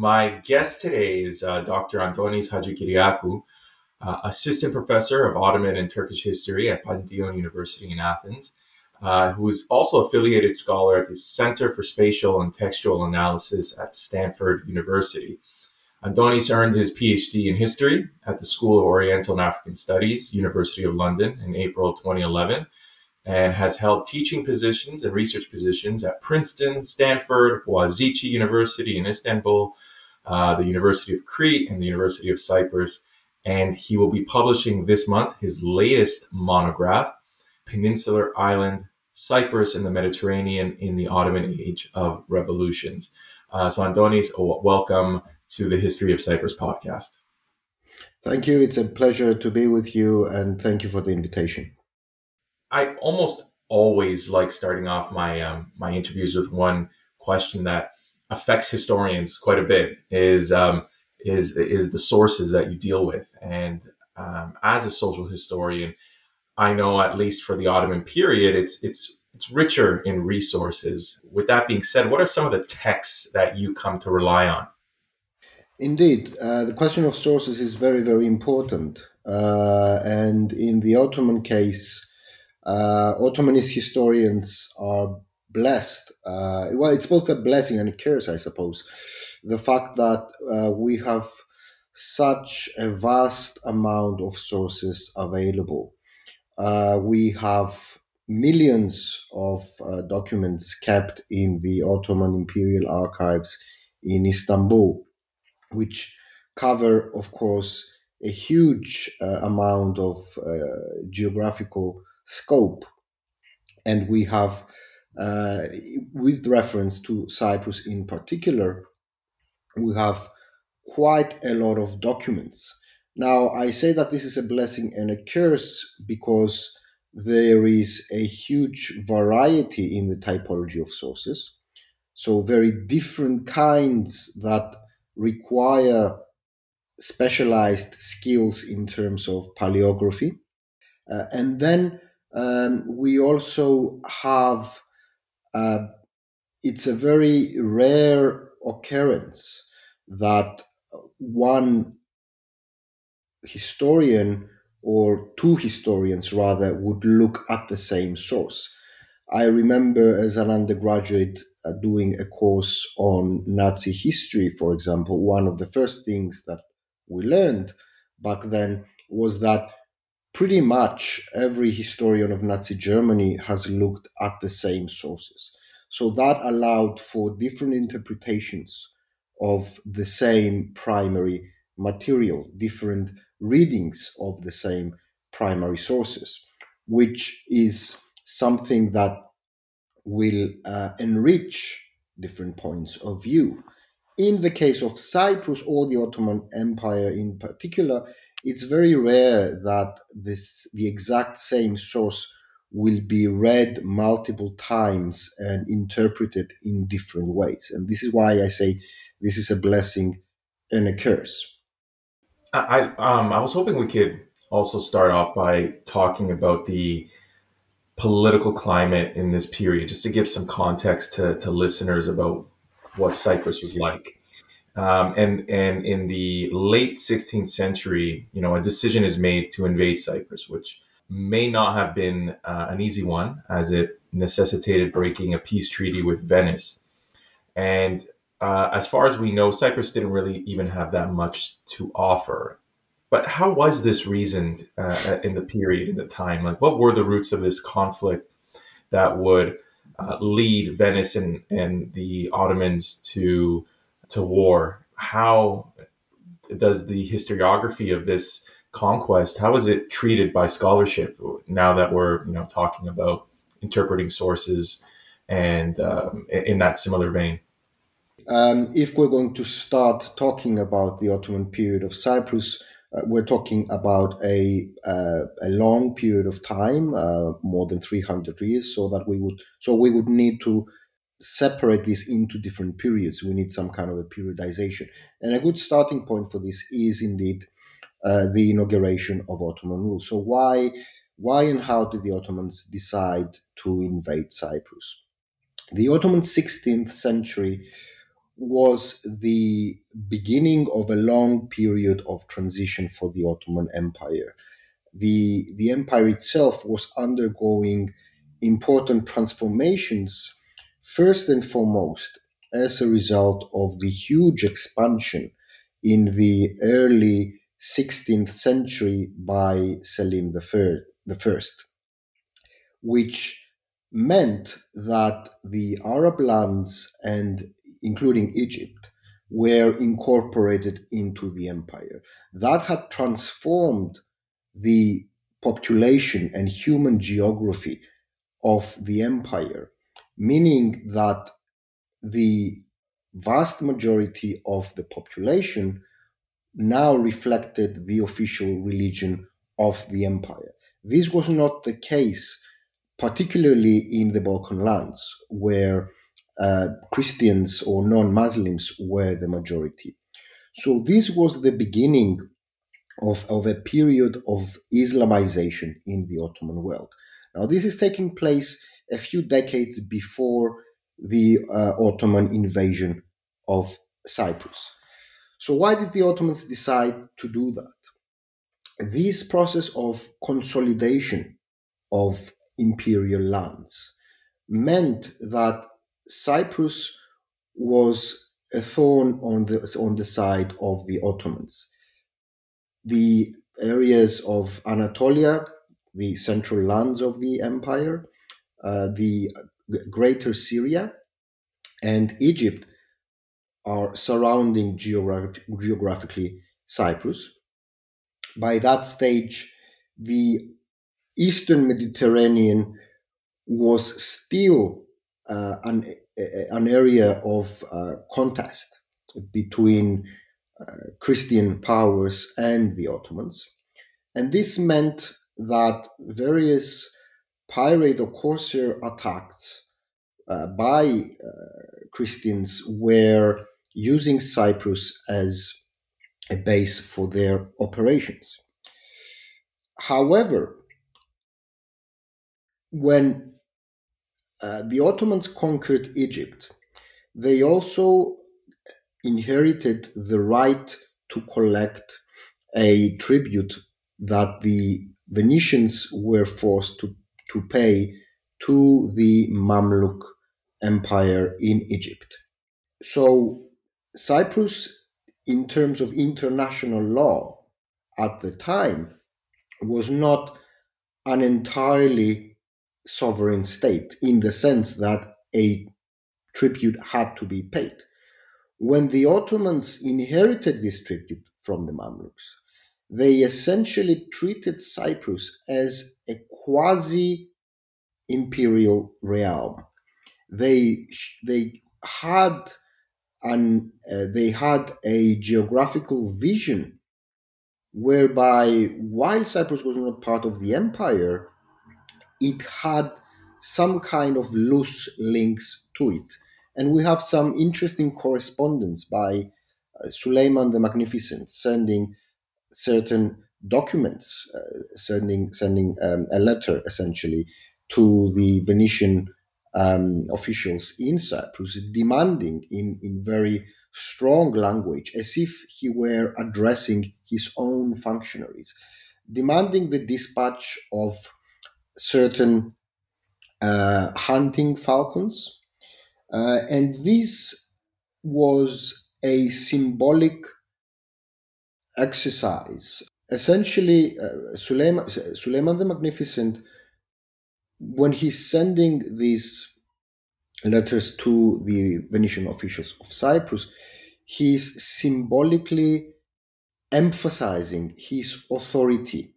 My guest today is Dr. Antonis Hajikiriakou, assistant professor of Ottoman and Turkish history at Pantheon University in Athens, who is also affiliated scholar at the Center for Spatial and Textual Analysis at Stanford University. Antonis earned his PhD in history at the School of Oriental and African Studies, University of London, in April 2011, and has held teaching positions and research positions at Princeton, Stanford, Huazici University in Istanbul, the University of Crete, and the University of Cyprus. And he will be publishing this month his latest monograph, Peninsular Island, Cyprus in the Mediterranean in the Ottoman Age of Revolutions. So Antonis, welcome to the History of Cyprus podcast. Thank you. It's a pleasure to be with you, and thank you for the invitation. I almost always like starting off my my interviews with one question that affects historians quite a bit is the sources that you deal with. And as a social historian, I know at least for the Ottoman period, it's richer in resources. With that being said, what are some of the texts that you come to rely on? Indeed, the question of sources is very, very important. And in the Ottoman case, Ottomanist historians are blessed. Well, it's both a blessing and a curse, I suppose. The fact that we have such a vast amount of sources available. We have millions of documents kept in the Ottoman Imperial Archives in Istanbul, which cover, of course, a huge amount of geographical scope. And we have, with reference to Cyprus in particular, we have quite a lot of documents. Now, I say that this is a blessing and a curse because there is a huge variety in the typology of sources. So very different kinds that require specialized skills in terms of paleography. And then we also have, it's a very rare occurrence that one historian or two historians rather would look at the same source. I remember as an undergraduate doing a course on Nazi history, for example. One of the first things that we learned back then was that pretty much every historian of Nazi Germany has looked at the same sources. So that allowed for different interpretations of the same primary material, different readings of the same primary sources, which is something that will enrich different points of view. In the case of Cyprus or the Ottoman Empire in particular, it's very rare that the exact same source will be read multiple times and interpreted in different ways. And this is why I say this is a blessing and a curse. I was hoping we could also start off by talking about the political climate in this period, just to give some context to listeners about what Cyprus was like. And in the late 16th century, you know, a decision is made to invade Cyprus, which may not have been an easy one, as it necessitated breaking a peace treaty with Venice. And as far as we know, Cyprus didn't really even have that much to offer. But how was this reasoned in the period, in the time? Like, what were the roots of this conflict that would lead Venice and the Ottomans to war? How does the historiography of this conquest, how is it treated by scholarship now that we're, you know, talking about interpreting sources and in that similar vein? If we're going to start talking about the Ottoman period of Cyprus, we're talking about a long period of time, more than 300 years, so we would need to separate this into different periods. We need some kind of a periodization. And a good starting point for this is indeed the inauguration of Ottoman rule. So why and how did the Ottomans decide to invade Cyprus? The Ottoman 16th century was the beginning of a long period of transition for the Ottoman Empire. The empire itself was undergoing important transformations, first and foremost, as a result of the huge expansion in the early 16th century by Selim the First, which meant that the Arab lands, and including Egypt, were incorporated into the empire. That had transformed the population and human geography of the empire, meaning that the vast majority of the population now reflected the official religion of the empire. This was not the case, particularly in the Balkan lands, where Christians or non-Muslims were the majority. So this was the beginning of a period of Islamization in the Ottoman world. Now, this is taking place a few decades before the Ottoman invasion of Cyprus. So why did the Ottomans decide to do that? This process of consolidation of imperial lands meant that Cyprus was a thorn on the side of the Ottomans. The areas of Anatolia, the central lands of the empire, the greater Syria, and Egypt are surrounding geographically Cyprus. By that stage, the Eastern Mediterranean was still an area of contest between Christian powers and the Ottomans. And this meant that various pirate or corsair attacks by Christians were using Cyprus as a base for their operations. However, when the Ottomans conquered Egypt, they also inherited the right to collect a tribute that the Venetians were forced to pay to the Mamluk Empire in Egypt. So Cyprus, in terms of international law at the time, was not an entirely sovereign state in the sense that a tribute had to be paid. When the Ottomans inherited this tribute from the Mamluks, they essentially treated Cyprus as a quasi-imperial realm. They had a geographical vision whereby, while Cyprus was not part of the empire, it had some kind of loose links to it. And we have some interesting correspondence by Suleiman the Magnificent sending certain documents, sending a letter, essentially, to the Venetian officials in Cyprus, demanding in very strong language, as if he were addressing his own functionaries, demanding the dispatch of certain hunting falcons. And this was a symbolic exercise. Essentially, Suleiman the Magnificent, when he's sending these letters to the Venetian officials of Cyprus, he's symbolically emphasizing his authority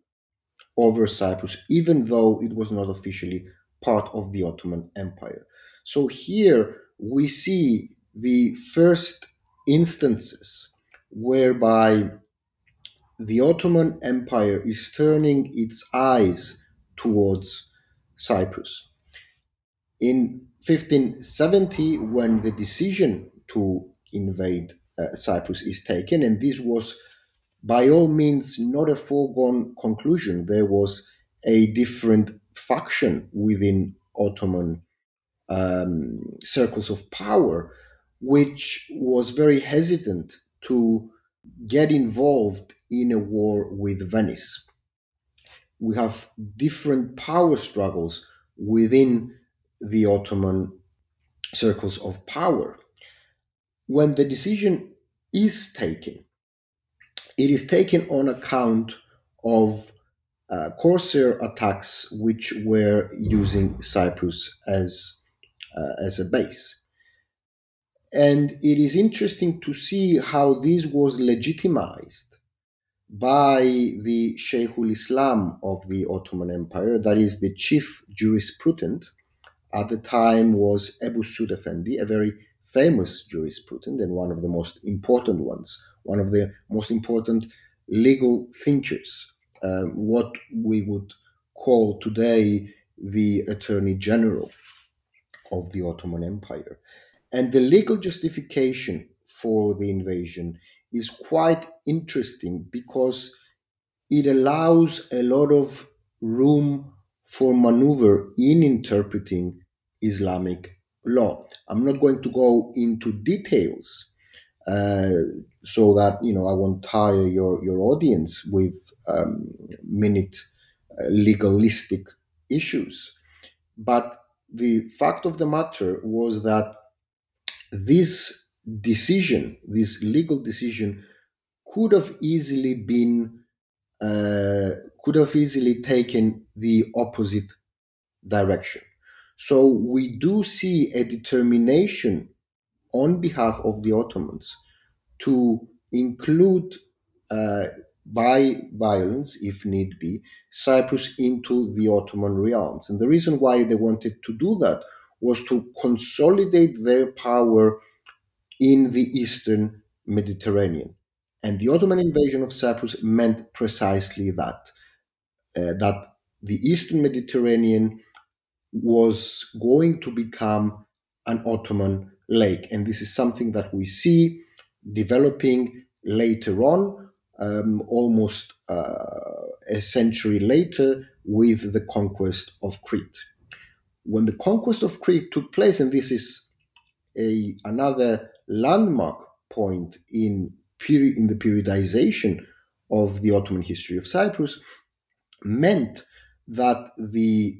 over Cyprus, even though it was not officially part of the Ottoman Empire. So here we see the first instances whereby the Ottoman Empire is turning its eyes towards Cyprus. In 1570, when the decision to invade Cyprus is taken, and this was by all means not a foregone conclusion. There was a different faction within Ottoman circles of power which was very hesitant to get involved in a war with Venice. We have different power struggles within the Ottoman circles of power. When the decision is taken, it is taken on account of corsair attacks which were using Cyprus as a base. And it is interesting to see how this was legitimized by the Sheikhul Islam of the Ottoman Empire, that is, the chief jurisprudent at the time was Ebu Sud Efendi, a very famous jurisprudent and one of the most important ones, one of the most important legal thinkers, what we would call today the Attorney General of the Ottoman Empire. And the legal justification for the invasion is quite interesting because it allows a lot of room for maneuver in interpreting Islamic law. I'm not going to go into details so that, you know, I won't tire your audience with minute legalistic issues. But the fact of the matter was that this decision, this legal decision, could have easily taken the opposite direction. So we do see a determination on behalf of the Ottomans to include, by violence, if need be, Cyprus into the Ottoman realms. And the reason why they wanted to do that was to consolidate their power in the Eastern Mediterranean. And the Ottoman invasion of Cyprus meant precisely that, that the Eastern Mediterranean was going to become an Ottoman lake. And this is something that we see developing later on, almost a century later, with the conquest of Crete. When the conquest of Crete took place, and this is another landmark point in the periodization of the Ottoman history of Cyprus, meant that the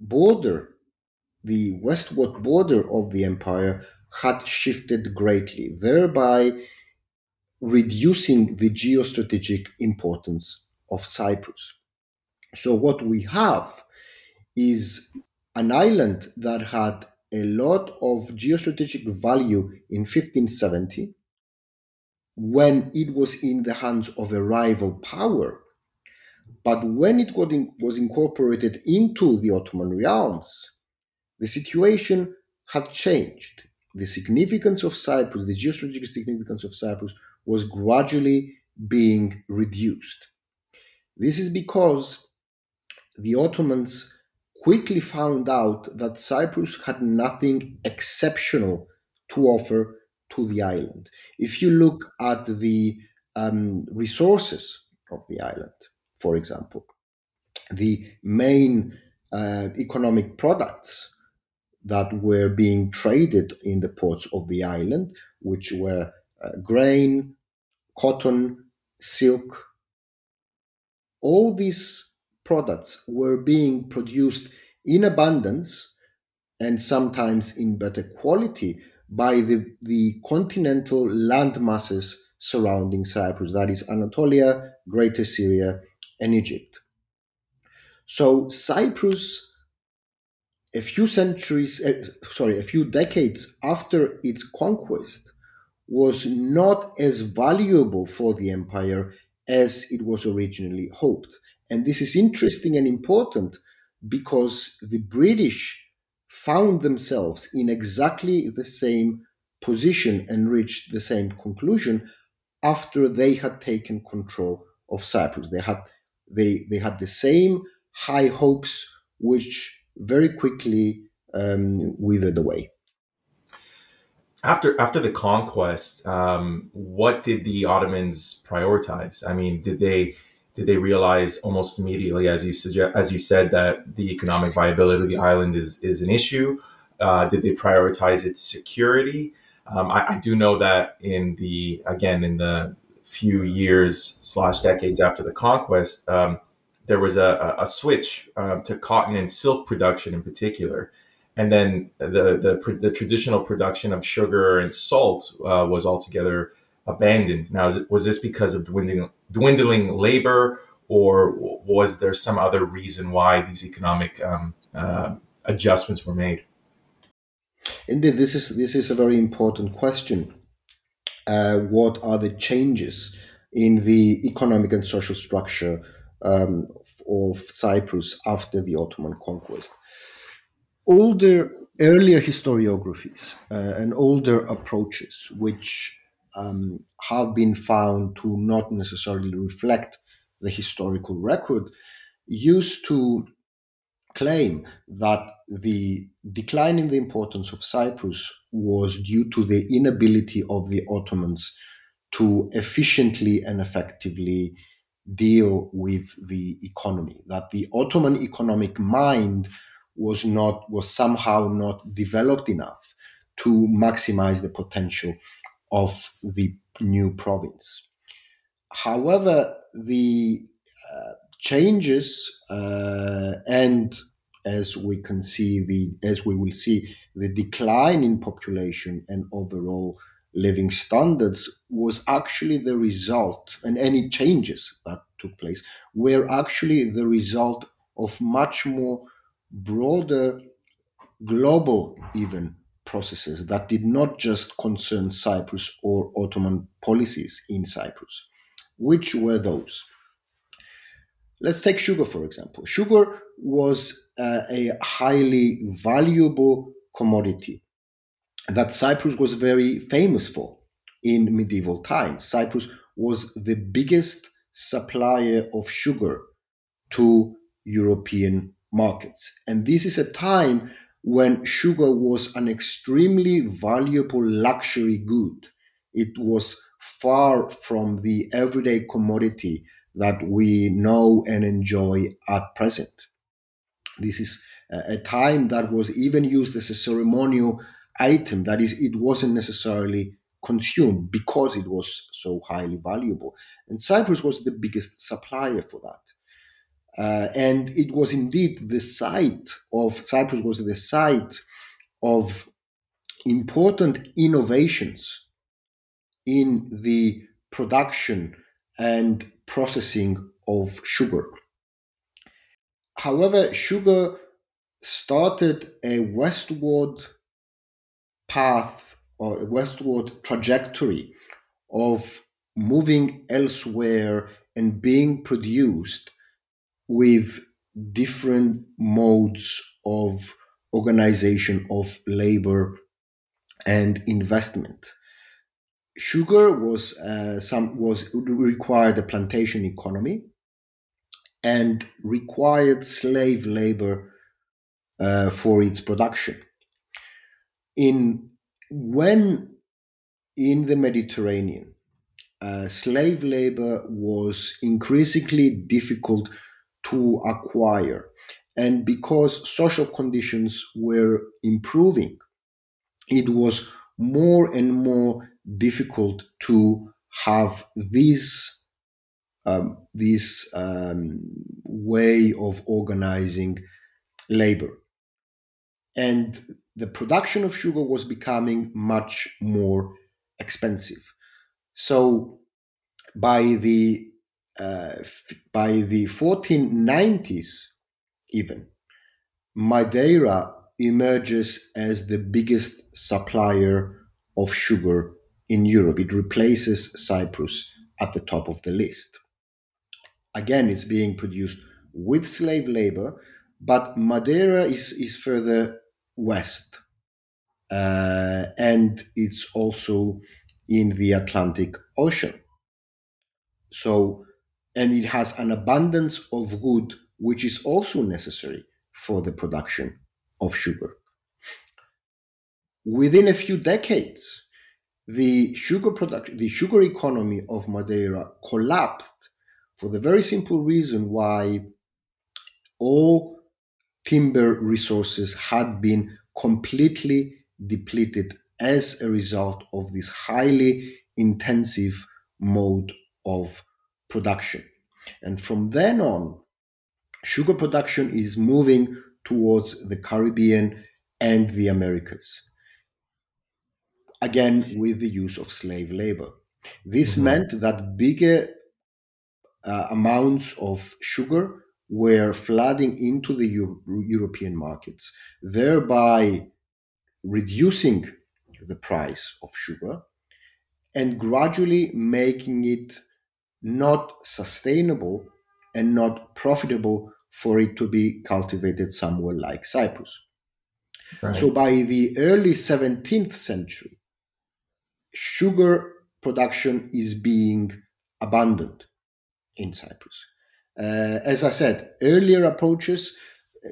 border, the westward border of the empire, had shifted greatly, thereby reducing the geostrategic importance of Cyprus. So what we have is an island that had a lot of geostrategic value in 1570 when it was in the hands of a rival power. But when it was incorporated into the Ottoman realms, the situation had changed. The significance of Cyprus, the geostrategic significance of Cyprus, was gradually being reduced. This is because the Ottomans quickly found out that Cyprus had nothing exceptional to offer to the island. If you look at the resources of the island, for example, the main economic products that were being traded in the ports of the island, which were grain, cotton, silk, all these products were being produced in abundance and sometimes in better quality by the continental land masses surrounding Cyprus, that is Anatolia, Greater Syria, and Egypt. So Cyprus, a few decades after its conquest, was not as valuable for the empire as it was originally hoped. And this is interesting and important because the British found themselves in exactly the same position and reached the same conclusion after they had taken control of Cyprus. They had the same high hopes, which very quickly withered away. After the conquest, what did the Ottomans prioritize? I mean, did they realize almost immediately, as you said, that the economic viability of the island is an issue? Did they prioritize its security? I do know that in the few years / decades after the conquest, there was a switch to cotton and silk production in particular. And then the traditional production of sugar and salt was altogether abandoned. Now, was this because of dwindling labor, or was there some other reason why these economic adjustments were made? Indeed, this is a very important question. What are the changes in the economic and social structure of Cyprus after the Ottoman conquest? Earlier historiographies and older approaches, which have been found to not necessarily reflect the historical record, used to claim that the decline in the importance of Cyprus was due to the inability of the Ottomans to efficiently and effectively deal with the economy, that the Ottoman economic mind was somehow not developed enough to maximize the potential of the new province. However, the changes and as we will see, the decline in population and overall living standards was actually the result, and any changes that took place were actually the result of much more broader global even processes that did not just concern Cyprus or Ottoman policies in Cyprus. Which were those? Let's take sugar, for example. Sugar was a highly valuable commodity that Cyprus was very famous for in medieval times. Cyprus was the biggest supplier of sugar to European markets. And this is a time when sugar was an extremely valuable luxury good. It was far from the everyday commodity that we know and enjoy at present. This is a time that was even used as a ceremonial item. That is, it wasn't necessarily consumed because it was so highly valuable. And Cyprus was the biggest supplier for that. And it was indeed the site of important innovations in the production and processing of sugar. However, sugar started a westward path or a westward trajectory of moving elsewhere and being produced with different modes of organization of labor and investment. Sugar required a plantation economy and required slave labor for its production. When in the Mediterranean, slave labor was increasingly difficult to acquire, and because social conditions were improving, it was more and more difficult to have this way of organizing labor, and the production of sugar was becoming much more expensive. So, by the 1490s, even Madeira emerges as the biggest supplier of sugar in Europe. It replaces Cyprus at the top of the list. Again, it's being produced with slave labor, but Madeira is further west, and it's also in the Atlantic Ocean. So, and it has an abundance of wood, which is also necessary for the production of sugar. Within a few decades, the sugar economy of Madeira collapsed for the very simple reason why all timber resources had been completely depleted as a result of this highly intensive mode of production. And from then on, sugar production is moving towards the Caribbean and the Americas, again with the use of slave labor. This meant that bigger amounts of sugar were flooding into the European markets, thereby reducing the price of sugar and gradually making it not sustainable and not profitable for it to be cultivated somewhere like Cyprus. Right. So by the early 17th century, sugar production is being abandoned in Cyprus. As I said, earlier approaches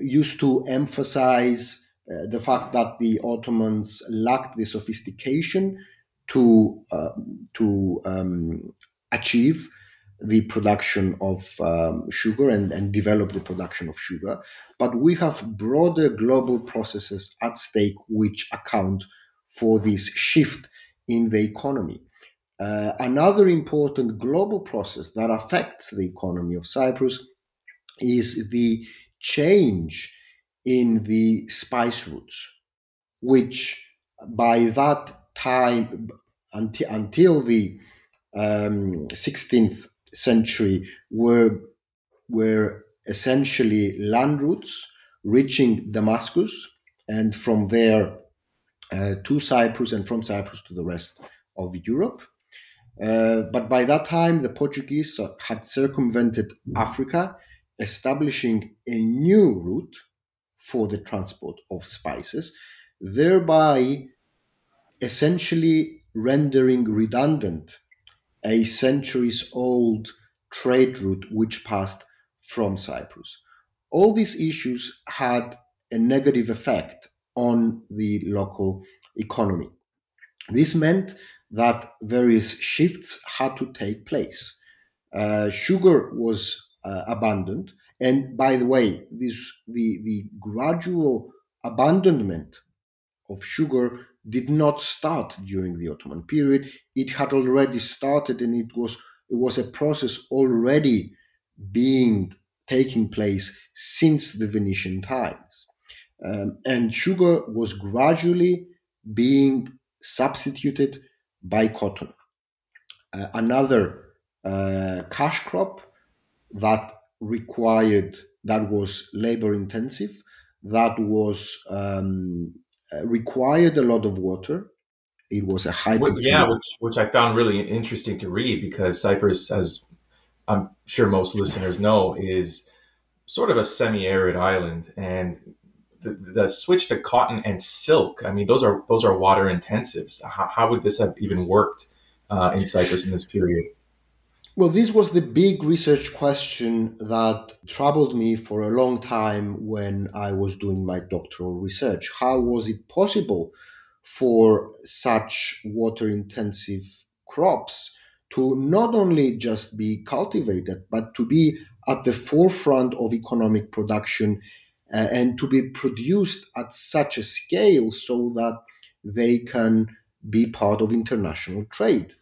used to emphasize the fact that the Ottomans lacked the sophistication to achieve the production of sugar and develop the production of sugar. But we have broader global processes at stake which account for this shift in the economy. Another important global process that affects the economy of Cyprus is the change in the spice routes, which by that time, until the 16th century, were essentially land routes reaching Damascus and from there to Cyprus and from Cyprus to the rest of Europe. But by that time, the Portuguese had circumvented Africa, establishing a new route for the transport of spices, thereby essentially rendering redundant a centuries-old trade route which passed from Cyprus. All these issues had a negative effect on the local economy. This meant that various shifts had to take place. Sugar was abandoned, and by the way, the gradual abandonment of sugar did not start during the Ottoman period. It had already started, and it was a process already taking place since the Venetian times. And sugar was gradually being substituted by cotton, another cash crop that was labor intensive, that was required a lot of water. It was a high... which I found really interesting to read, because Cyprus, as I'm sure most listeners know, is sort of a semi-arid island, and the switch to cotton and silk, I mean, those are water intensives. How would this have even worked in Cyprus in this period? Well, this was the big research question that troubled me for a long time when I was doing my doctoral research. How was it possible for such water-intensive crops to not only just be cultivated, but to be at the forefront of economic production and to be produced at such a scale so that they can be part of international trade?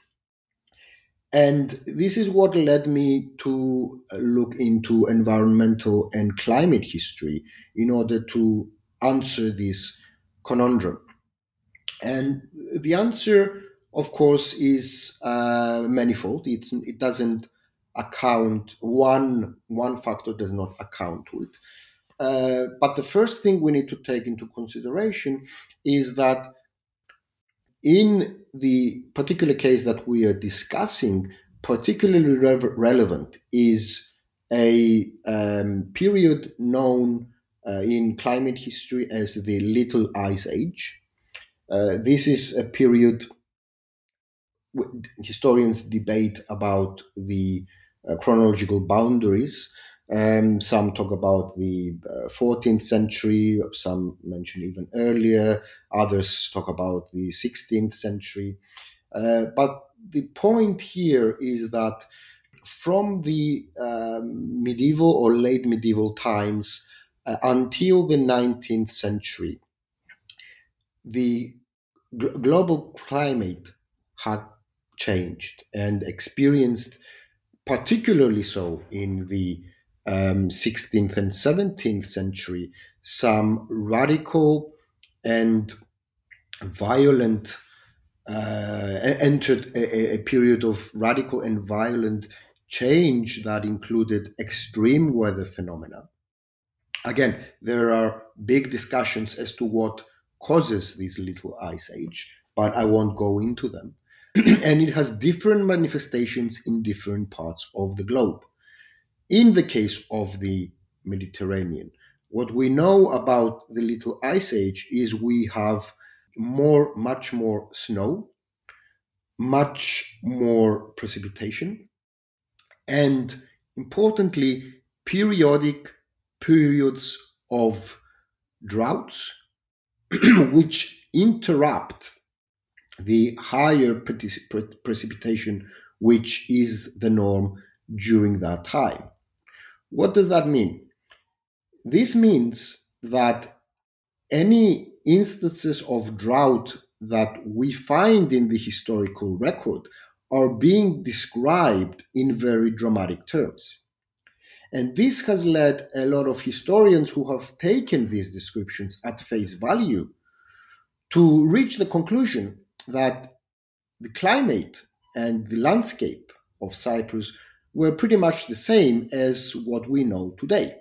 And this is what led me to look into environmental and climate history in order to answer this conundrum. And the answer, of course, is manifold. It doesn't account, one factor does not account to it. But the first thing we need to take into consideration is that in the particular case that we are discussing, particularly relevant is a period known in climate history as the Little Ice Age. This is a period historians debate about the chronological boundaries. Some talk about the 14th century, some mention even earlier, others talk about the 16th century. But the point here is that from the medieval or late medieval times until the 19th century, the global climate had changed and experienced, particularly so in the 16th and 17th century, some radical and violent entered a period of radical and violent change that included extreme weather phenomena. Again, there are big discussions as to what causes this Little Ice Age, but I won't go into them. And it has different manifestations in different parts of the globe. In the case of the Mediterranean, what we know about the Little Ice Age is we have much more snow, much more precipitation, and importantly, periodic periods of droughts, which interrupt the higher precipitation, which is the norm during that time. What does that mean? This means that any instances of drought that we find in the historical record are being described in very dramatic terms. And this has led a lot of historians who have taken these descriptions at face value to reach the conclusion that the climate and the landscape of Cyprus were pretty much the same as what we know today.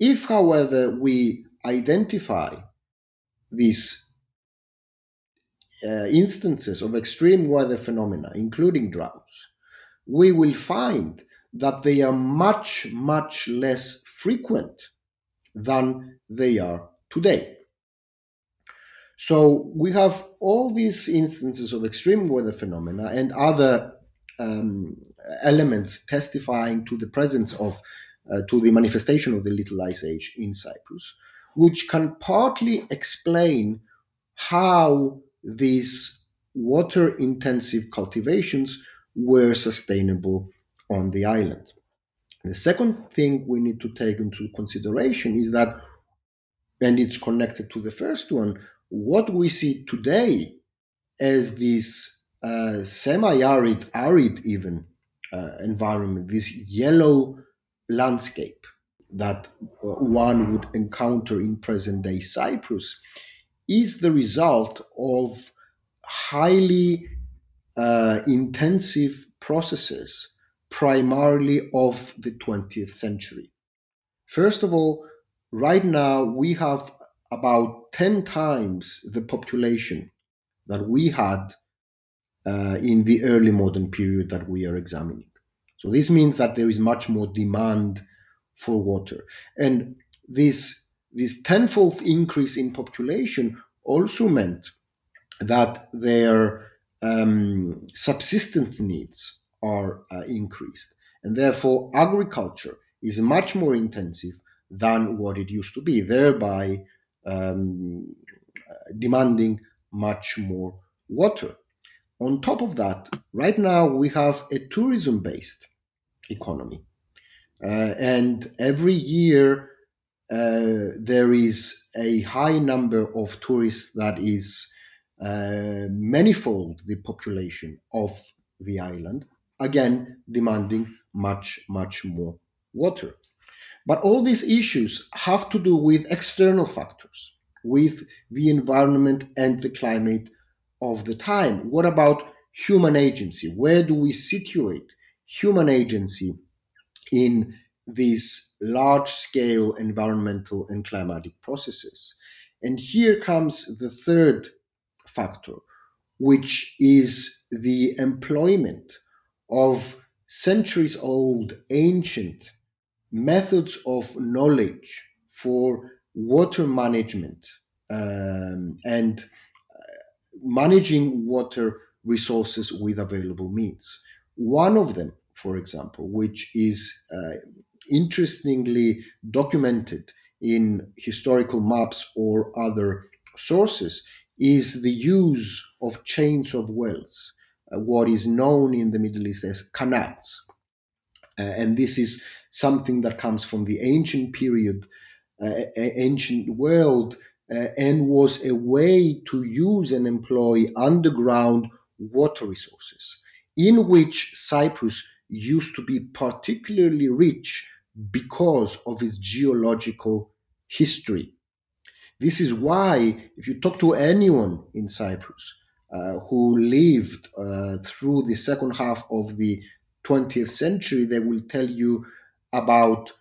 If, however, we identify these instances of extreme weather phenomena, including droughts, we will find that they are much, much less frequent than they are today. So we have all these instances of extreme weather phenomena and other elements testifying to the presence of, to the manifestation of the Little Ice Age in Cyprus, which can partly explain how these water-intensive cultivations were sustainable on the island. The second thing we need to take into consideration is that, and it's connected to the first one, what we see today as this semi-arid, arid even, environment, this yellow landscape that one would encounter in present-day Cyprus, is the result of highly intensive processes, primarily of the 20th century. First of all, right now we have about 10 times the population that we had in the early modern period that we are examining. So this means that there is much more demand for water. And this tenfold increase in population also meant that their subsistence needs are increased, and therefore agriculture is much more intensive than what it used to be, thereby demanding much more water. On top of that, right now we have a tourism-based economy, and every year there is a high number of tourists that is manifold the population of the island, again, demanding much, much more water. But all these issues have to do with external factors, with the environment and the climate of the time. What about human agency? Where do we situate human agency in these large-scale environmental and climatic processes? And here comes the third factor, which is the employment of centuries-old, ancient methods of knowledge for water management and managing water resources with available means. One of them, for example, which is interestingly documented in historical maps or other sources, is the use of chains of wells, what is known in the Middle East as qanats. And this is something that comes from the ancient period, ancient world, and was a way to use and employ underground water resources, in which Cyprus used to be particularly rich because of its geological history. This is why, if you talk to anyone in Cyprus who lived through the second half of the 20th century, they will tell you about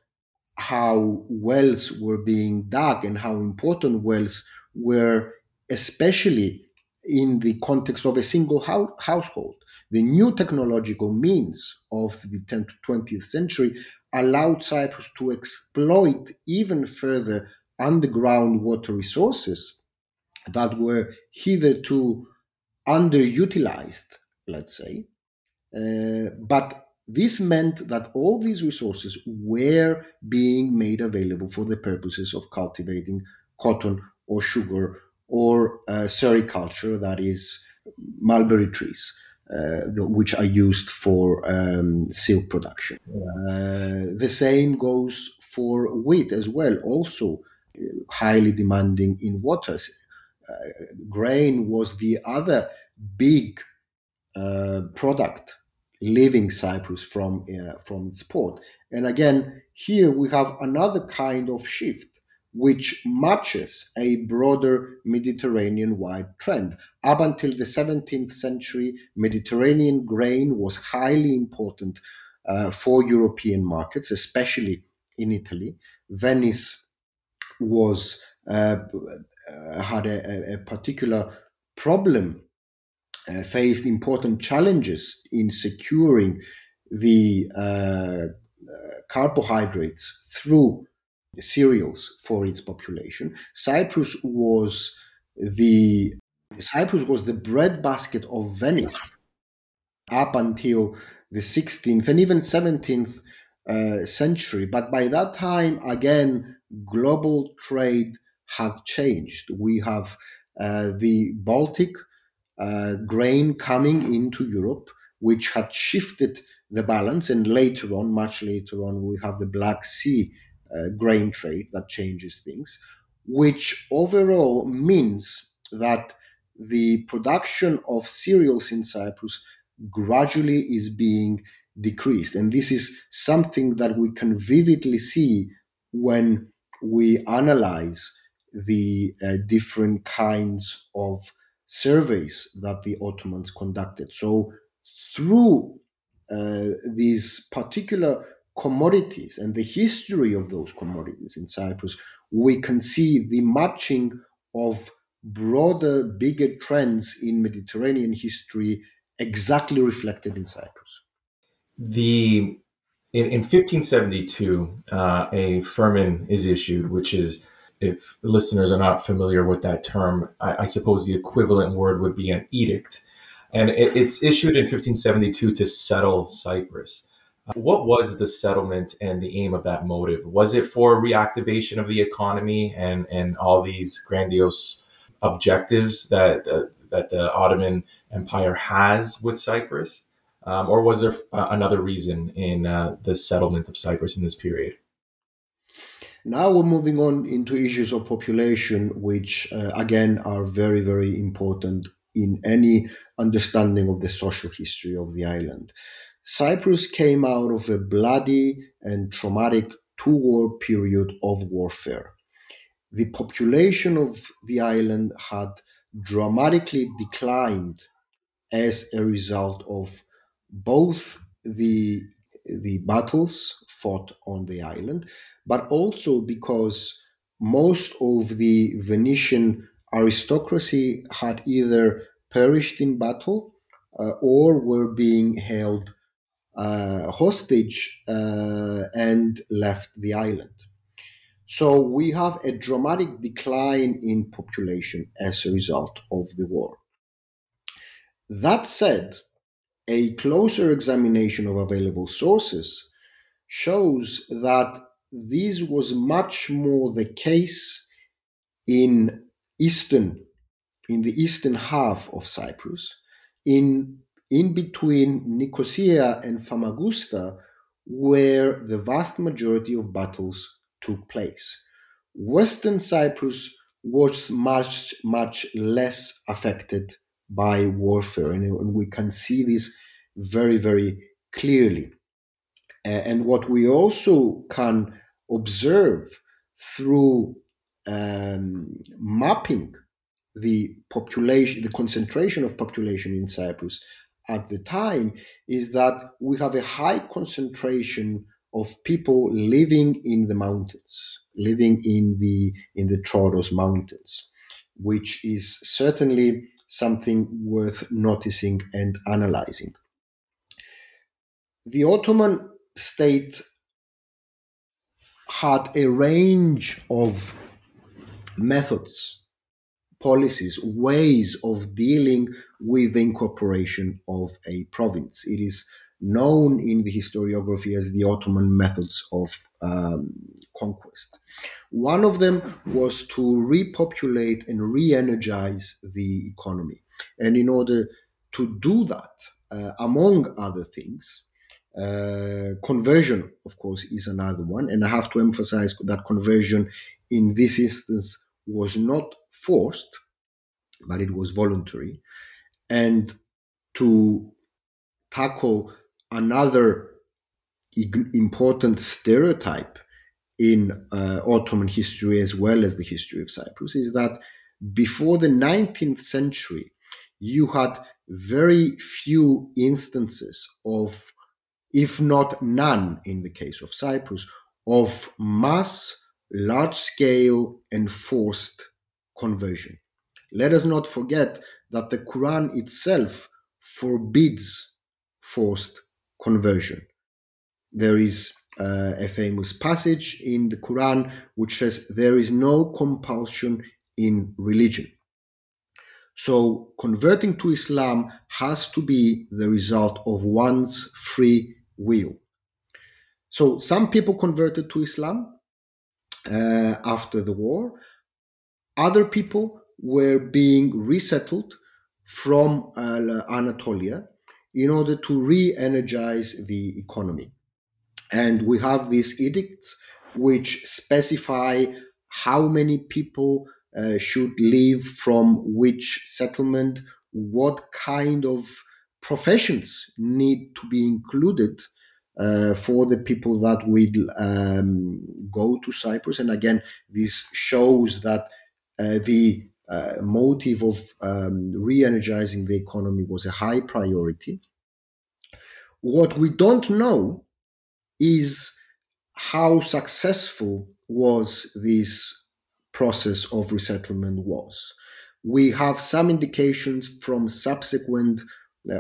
how wells were being dug and how important wells were, especially in the context of a single household. The new technological means of the 10th to 20th century allowed Cyprus to exploit even further underground water resources that were hitherto underutilized, let's say. But this meant that all these resources were being made available for the purposes of cultivating cotton or sugar or sericulture, that is, mulberry trees, which are used for silk production. The same goes for wheat as well, also highly demanding in waters. Grain was the other big product leaving Cyprus from its port. And again, here we have another kind of shift, which matches a broader Mediterranean-wide trend. Up until the 17th century, Mediterranean grain was highly important for European markets, especially in Italy. Venice was had a particular problem, faced important challenges in securing the carbohydrates through cereals for its population. Cyprus was the breadbasket of Venice up until the 16th and even 17th century. But by that time, again, global trade had changed. We have the Baltic grain coming into Europe, which had shifted the balance, and later on, much later on, we have the Black Sea grain trade that changes things, which overall means that the production of cereals in Cyprus gradually is being decreased. And this is something that we can vividly see when we analyze the different kinds of surveys that the Ottomans conducted. So through these particular commodities and the history of those commodities in Cyprus, we can see the matching of broader, bigger trends in Mediterranean history exactly reflected in Cyprus. In 1572, a firman is issued, which is, if listeners are not familiar with that term, I suppose the equivalent word would be an edict. And it's issued in 1572 to settle Cyprus. What was the settlement and the aim of that motive? Was it for reactivation of the economy and all these grandiose objectives that the Ottoman Empire has with Cyprus? Or was there another reason in the settlement of Cyprus in this period? Now we're moving on into issues of population, which again are very, very important in any understanding of the social history of the island. Cyprus came out of a bloody and traumatic two-war period of warfare. The population of the island had dramatically declined as a result of both the battles fought on the island, but also because most of the Venetian aristocracy had either perished in battle or were being held hostage and left the island. So we have a dramatic decline in population as a result of the war. That said, a closer examination of available sources shows that this was much more the case in the eastern half of Cyprus, in between Nicosia and Famagusta, where the vast majority of battles took place. Western Cyprus was much less affected by warfare, and we can see this very clearly. And what we also can observe through mapping the population, the concentration of population in Cyprus at the time, is that we have a high concentration of people living in the mountains, living in the Troodos Mountains, which is certainly something worth noticing and analyzing. The Ottoman state had a range of methods, policies, ways of dealing with the incorporation of a province. It is known in the historiography as the Ottoman methods of conquest. One of them was to repopulate and re-energize the economy. And in order to do that, among other things, conversion, of course, is another one. And I have to emphasize that conversion in this instance was not forced, but it was voluntary. And to tackle another important stereotype in Ottoman history, as well as the history of Cyprus, is that before the 19th century, you had very few instances of, if not none in the case of Cyprus, of mass, large-scale, and forced conversion. Let us not forget that the Quran itself forbids forced conversion. There is a famous passage in the Quran which says there is no compulsion in religion. So converting to Islam has to be the result of one's free will. So some people converted to Islam after the war. Other people were being resettled from Anatolia in order to re-energize the economy. And we have these edicts which specify how many people should leave from which settlement, what kind of professions need to be included for the people that will go to Cyprus. And again, this shows that the motive of re-energizing the economy was a high priority. What we don't know is how successful was this process of resettlement was. We have some indications from subsequent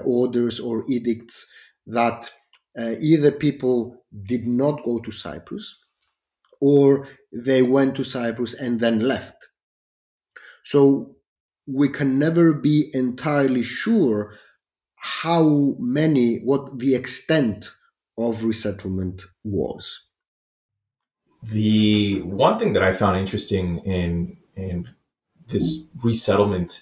orders or edicts that either people did not go to Cyprus, or they went to Cyprus and then left. So we can never be entirely sure how many, what the extent of resettlement was. The one thing that I found interesting in this resettlement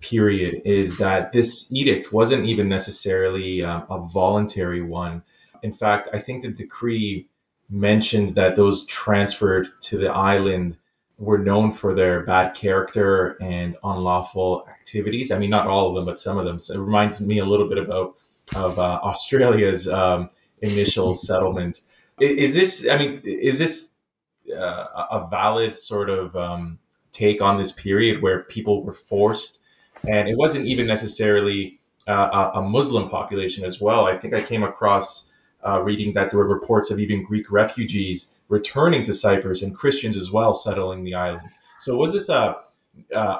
period is that this edict wasn't even necessarily a voluntary one. In fact, I think the decree mentions that those transferred to the island were known for their bad character and unlawful activities. I mean, not all of them, but some of them. So it reminds me a little bit of Australia's initial settlement. Is this a valid sort of take on this period where people were forced? And it wasn't even necessarily a Muslim population as well. I think I came across reading that there were reports of even Greek refugees returning to Cyprus and Christians as well settling the island. So was this a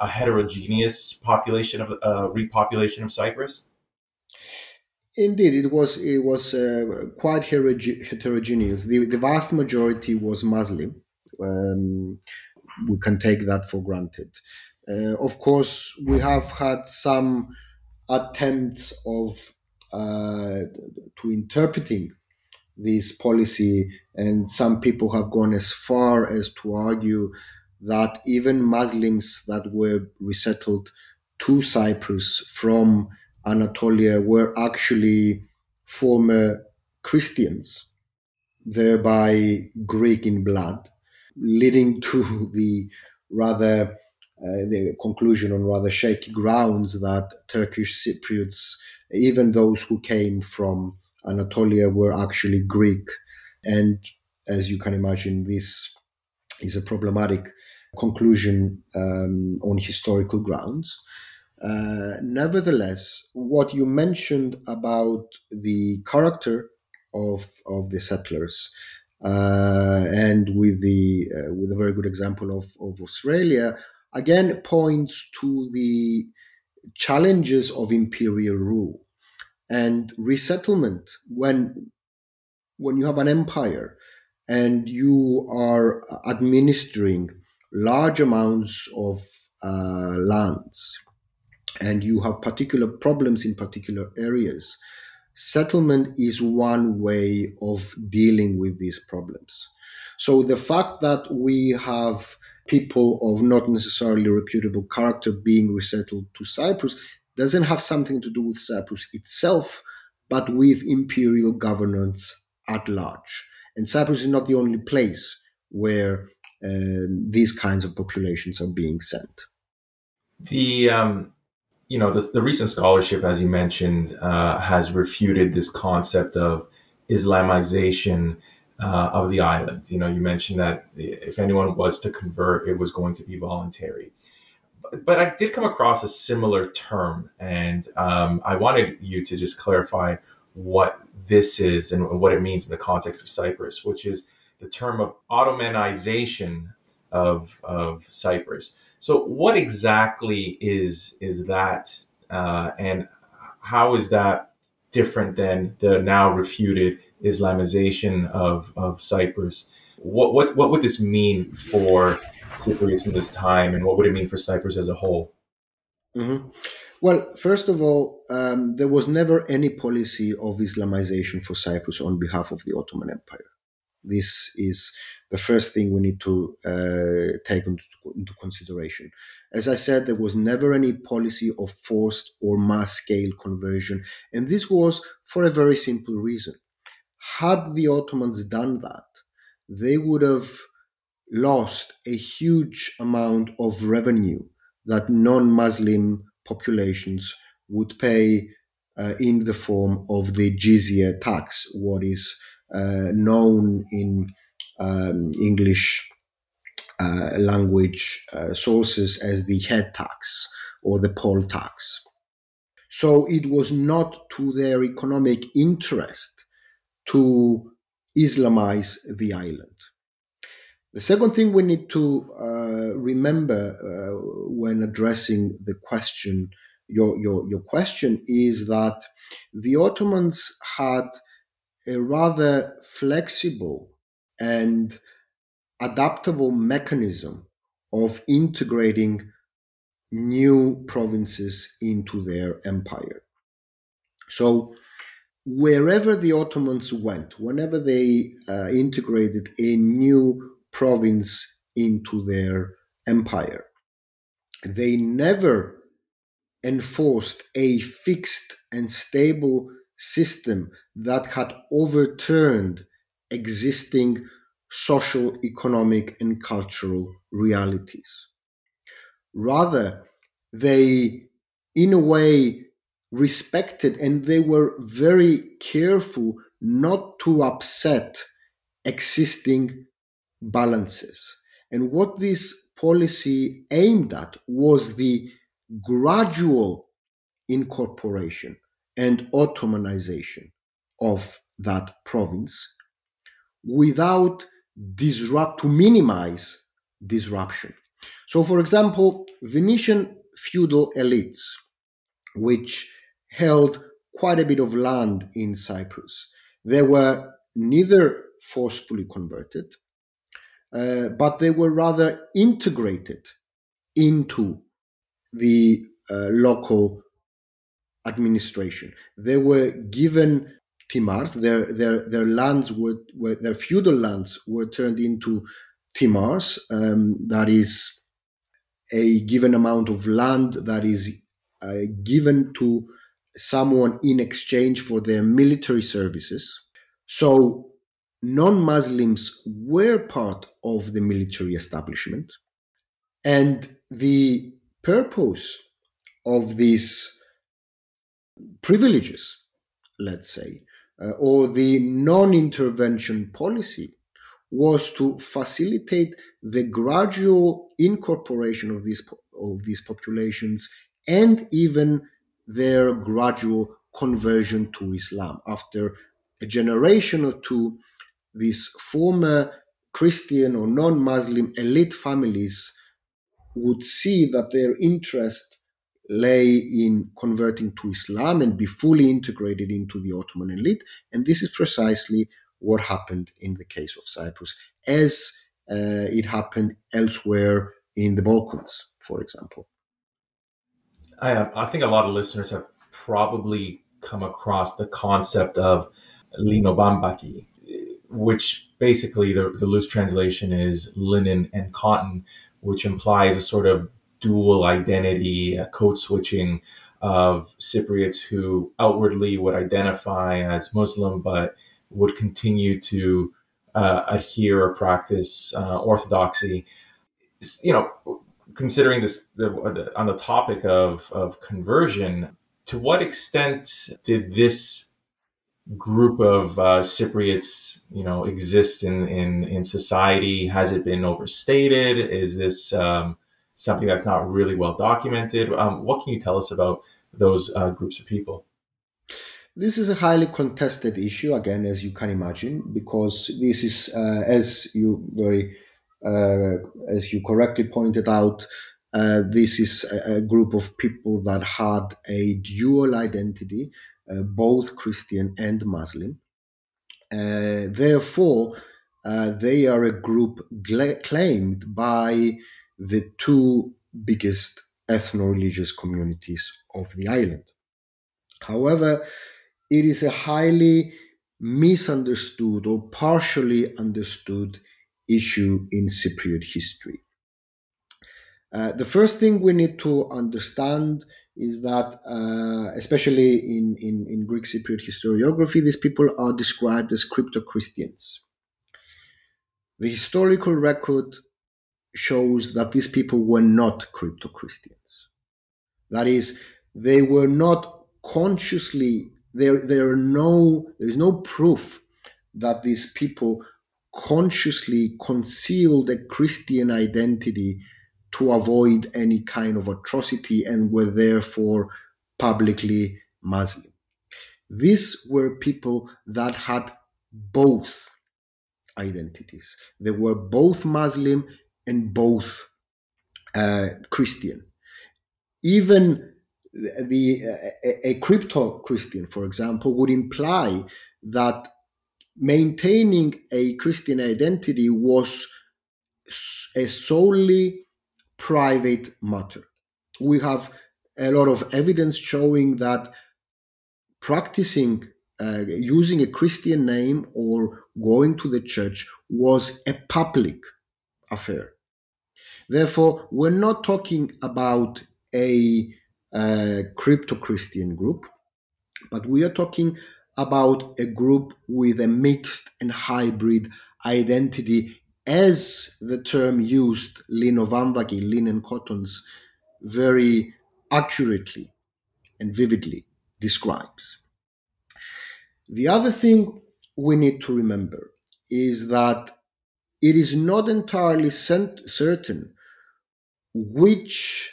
heterogeneous population of repopulation of Cyprus? Indeed, it was quite heterogeneous. The vast majority was Muslim. We can take that for granted. Of course, we have had some attempts to interpreting this policy, and some people have gone as far as to argue that even Muslims that were resettled to Cyprus from Anatolia were actually former Christians, thereby Greek in blood, leading to the rather the conclusion on rather shaky grounds that Turkish Cypriots, even those who came from Anatolia, were actually Greek. And as you can imagine, this is a problematic conclusion on historical grounds. Nevertheless, what you mentioned about the character of the settlers, and with a very good example of Australia, again points to the challenges of imperial rule and resettlement. When you have an empire and you are administering large amounts of lands and you have particular problems in particular areas, settlement is one way of dealing with these problems. So the fact that we have people of not necessarily reputable character being resettled to Cyprus doesn't have something to do with Cyprus itself, but with imperial governance at large. And Cyprus is not the only place where these kinds of populations are being sent. The recent scholarship, as you mentioned, has refuted this concept of Islamization of the island. You mentioned that if anyone was to convert, it was going to be voluntary. But I did come across a similar term, and I wanted you to just clarify what this is and what it means in the context of Cyprus, which is the term of Ottomanization of Cyprus. So what exactly is that, and how is that different than the now refuted Islamization of Cyprus? What would this mean for Cypriots in this time, and what would it mean for Cyprus as a whole? Mm-hmm. Well, first of all, there was never any policy of Islamization for Cyprus on behalf of the Ottoman Empire. This is the first thing we need to take into consideration. As I said, there was never any policy of forced or mass-scale conversion, and this was for a very simple reason. Had the Ottomans done that, they would have lost a huge amount of revenue that non-Muslim populations would pay in the form of the jizya tax, what is known in English language sources as the head tax or the poll tax. So it was not to their economic interest to Islamize the island. The second thing we need to remember when addressing the question, your question, is that the Ottomans had a rather flexible and adaptable mechanism of integrating new provinces into their empire. So wherever the Ottomans went, whenever they integrated a new province into their empire, they never enforced a fixed and stable system that had overturned existing social, economic, and cultural realities. Rather, they, in a way, respected, and they were very careful not to upset existing balances. And what this policy aimed at was the gradual incorporation and Ottomanization of that province to minimize disruption. So, for example, Venetian feudal elites, which held quite a bit of land in Cyprus, they were neither forcefully converted, but they were rather integrated into the local administration. They were given Timars. Their lands were their feudal lands were turned into Timars. That is a given amount of land that is given to someone in exchange for their military services. So non-Muslims were part of the military establishment, And the purpose of these privileges, let's say, or the non-intervention policy was to facilitate the gradual incorporation of these populations and even their gradual conversion to Islam. After a generation or two, these former Christian or non-Muslim elite families would see that their interest lay in converting to Islam and be fully integrated into the Ottoman elite. And this is precisely what happened in the case of Cyprus, as it happened elsewhere in the Balkans, for example. I think a lot of listeners have probably come across the concept of linobambaki, which basically the loose translation is linen and cotton, which implies a sort of dual identity, a code switching of Cypriots who outwardly would identify as Muslim, but would continue to adhere or practice orthodoxy. You know, considering this on the topic of conversion, to what extent did this group of Cypriots, you know, exist in society? Has it been overstated? Is this something that's not really well documented? What can you tell us about those groups of people? This is a highly contested issue, again, as you can imagine, because this is, as you correctly pointed out, this is a group of people that had a dual identity, both Christian and Muslim. Therefore, they are a group claimed by the two biggest ethno-religious communities of the island. However, it is a highly misunderstood or partially understood issue in Cypriot history. The first thing we need to understand is that, especially in Greek Cypriot historiography, these people are described as crypto-Christians. The historical record shows that these people were not crypto-Christians. That is, they were not consciously. There is no proof that these people consciously concealed a Christian identity to avoid any kind of atrocity and were therefore publicly Muslim. These were people that had both identities. They were both Muslim and both Christian. Even a crypto-Christian, for example, would imply that maintaining a Christian identity was a solely private matter. We have a lot of evidence showing that practicing, using a Christian name or going to the church was a public affair. Therefore, we're not talking about a crypto-Christian group, but we are talking about a group with a mixed and hybrid identity, as the term used, linovambaki, linen cottons, very accurately and vividly describes. The other thing we need to remember is that it is not entirely certain which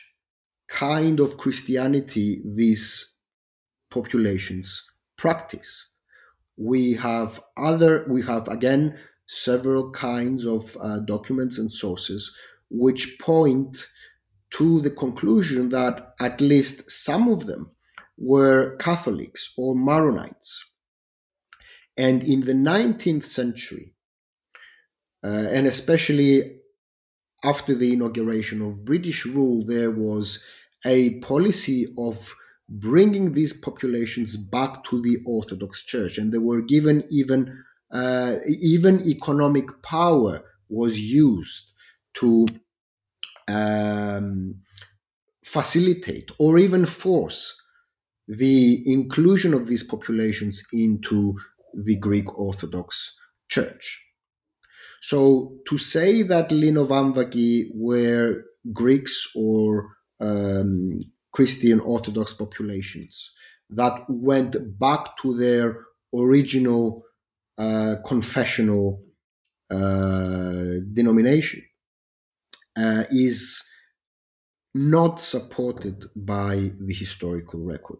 kind of Christianity these populations practice. We have again several kinds of documents and sources which point to the conclusion that at least some of them were Catholics or Maronites. And in the 19th century, and especially after the inauguration of British rule, there was a policy of bringing these populations back to the Orthodox Church, and they were given even economic power was used to facilitate or even force the inclusion of these populations into the Greek Orthodox Church. So to say that linovambaki were Greeks or Christian Orthodox populations that went back to their original confessional denomination is not supported by the historical record.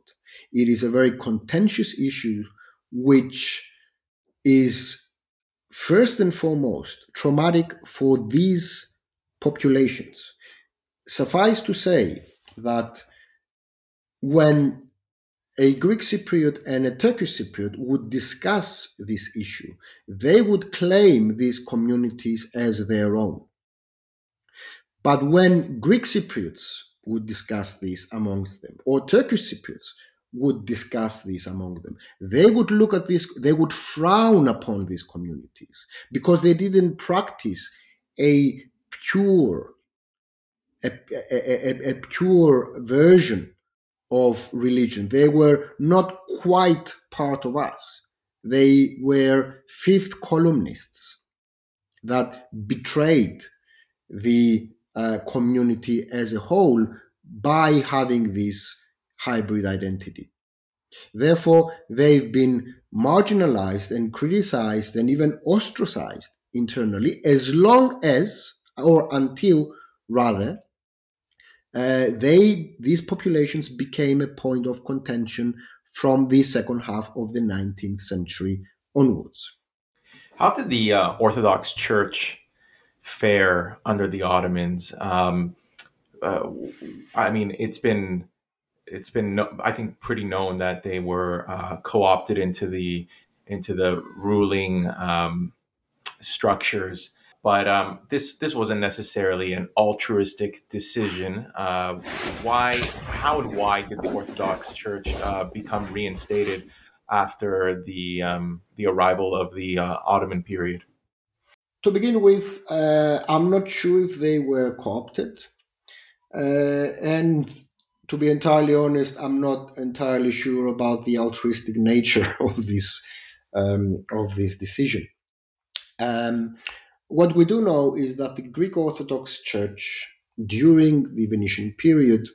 It is a very contentious issue, which is first and foremost traumatic for these populations. Suffice to say that when a Greek Cypriot and a Turkish Cypriot would discuss this issue, they would claim these communities as their own. But when Greek Cypriots would discuss this amongst them, or Turkish Cypriots would discuss this among them, they would look at this, they would frown upon these communities because they didn't practice a pure version of religion. They were not quite part of us. They were fifth columnists that betrayed the community as a whole by having this hybrid identity. Therefore, they've been marginalized and criticized and even ostracized internally as long as, or until rather, these populations became a point of contention from the second half of the 19th century onwards. How did the Orthodox Church fare under the Ottomans? I mean, it's been I think pretty known that they were co-opted into the ruling structures. But this wasn't necessarily an altruistic decision. How and why did the Orthodox Church become reinstated after the arrival of the Ottoman period? To begin with, I'm not sure if they were co-opted. And to be entirely honest, I'm not entirely sure about the altruistic nature of this decision. What we do know is that the Greek Orthodox Church during the Venetian period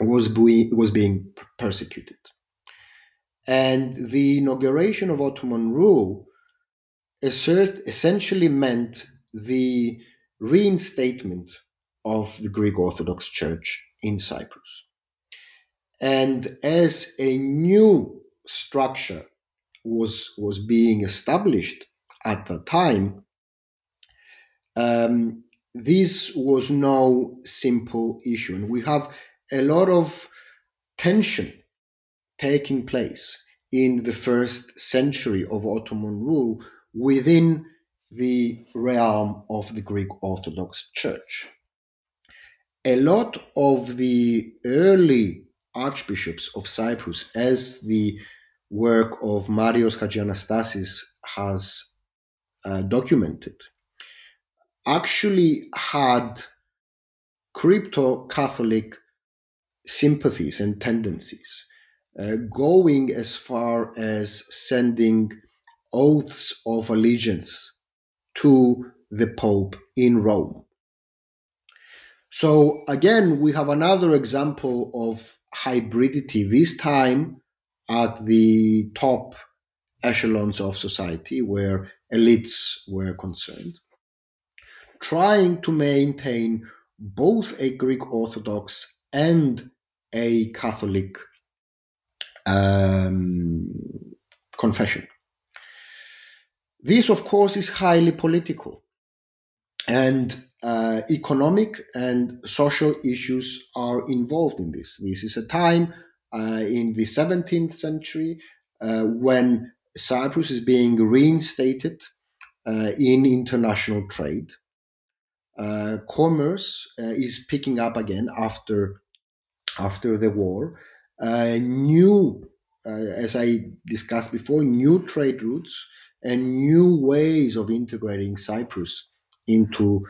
was being persecuted. And the inauguration of Ottoman rule essentially meant the reinstatement of the Greek Orthodox Church in Cyprus. And as a new structure was being established at the time, this was no simple issue. And we have a lot of tension taking place in the first century of Ottoman rule within the realm of the Greek Orthodox Church. A lot of the early archbishops of Cyprus, as the work of Marios Hadjianastasis has documented, actually had crypto-Catholic sympathies and tendencies, going as far as sending oaths of allegiance to the Pope in Rome. So again, we have another example of hybridity, this time at the top echelons of society where elites were concerned, trying to maintain both a Greek Orthodox and a Catholic confession. This, of course, is highly political, and economic and social issues are involved in this. This is a time in the 17th century when Cyprus is being reinstated in international trade. Commerce is picking up again after the war. As I discussed before, new trade routes and new ways of integrating Cyprus into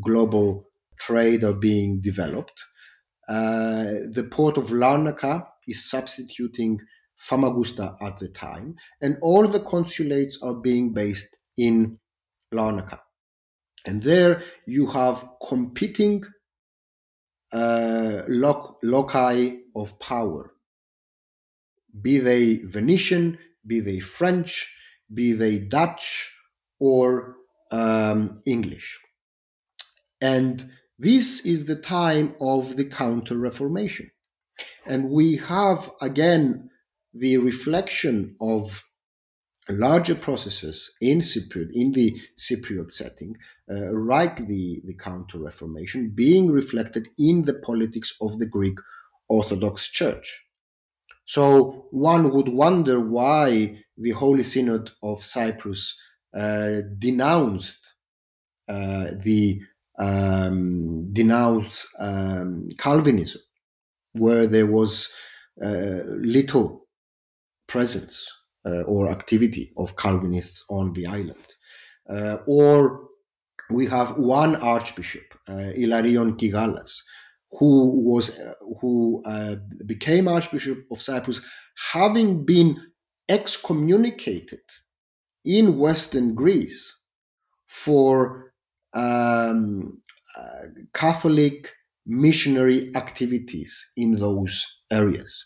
global trade are being developed. The port of Larnaca is substituting Famagusta at the time, and all the consulates are being based in Larnaca. And there you have competing loci of power, be they Venetian, be they French, be they Dutch, or English. And this is the time of the Counter-Reformation. And we have, again, the reflection of larger processes in Cypriot, in the Cypriot setting, like the Counter-Reformation, being reflected in the politics of the Greek Orthodox Church. So one would wonder why the Holy Synod of Cyprus denounced Calvinism, where there was little presence or activity of Calvinists on the island. Or we have one archbishop, Ilarion Kigalas, who became Archbishop of Cyprus, having been excommunicated in Western Greece for Catholic missionary activities in those areas.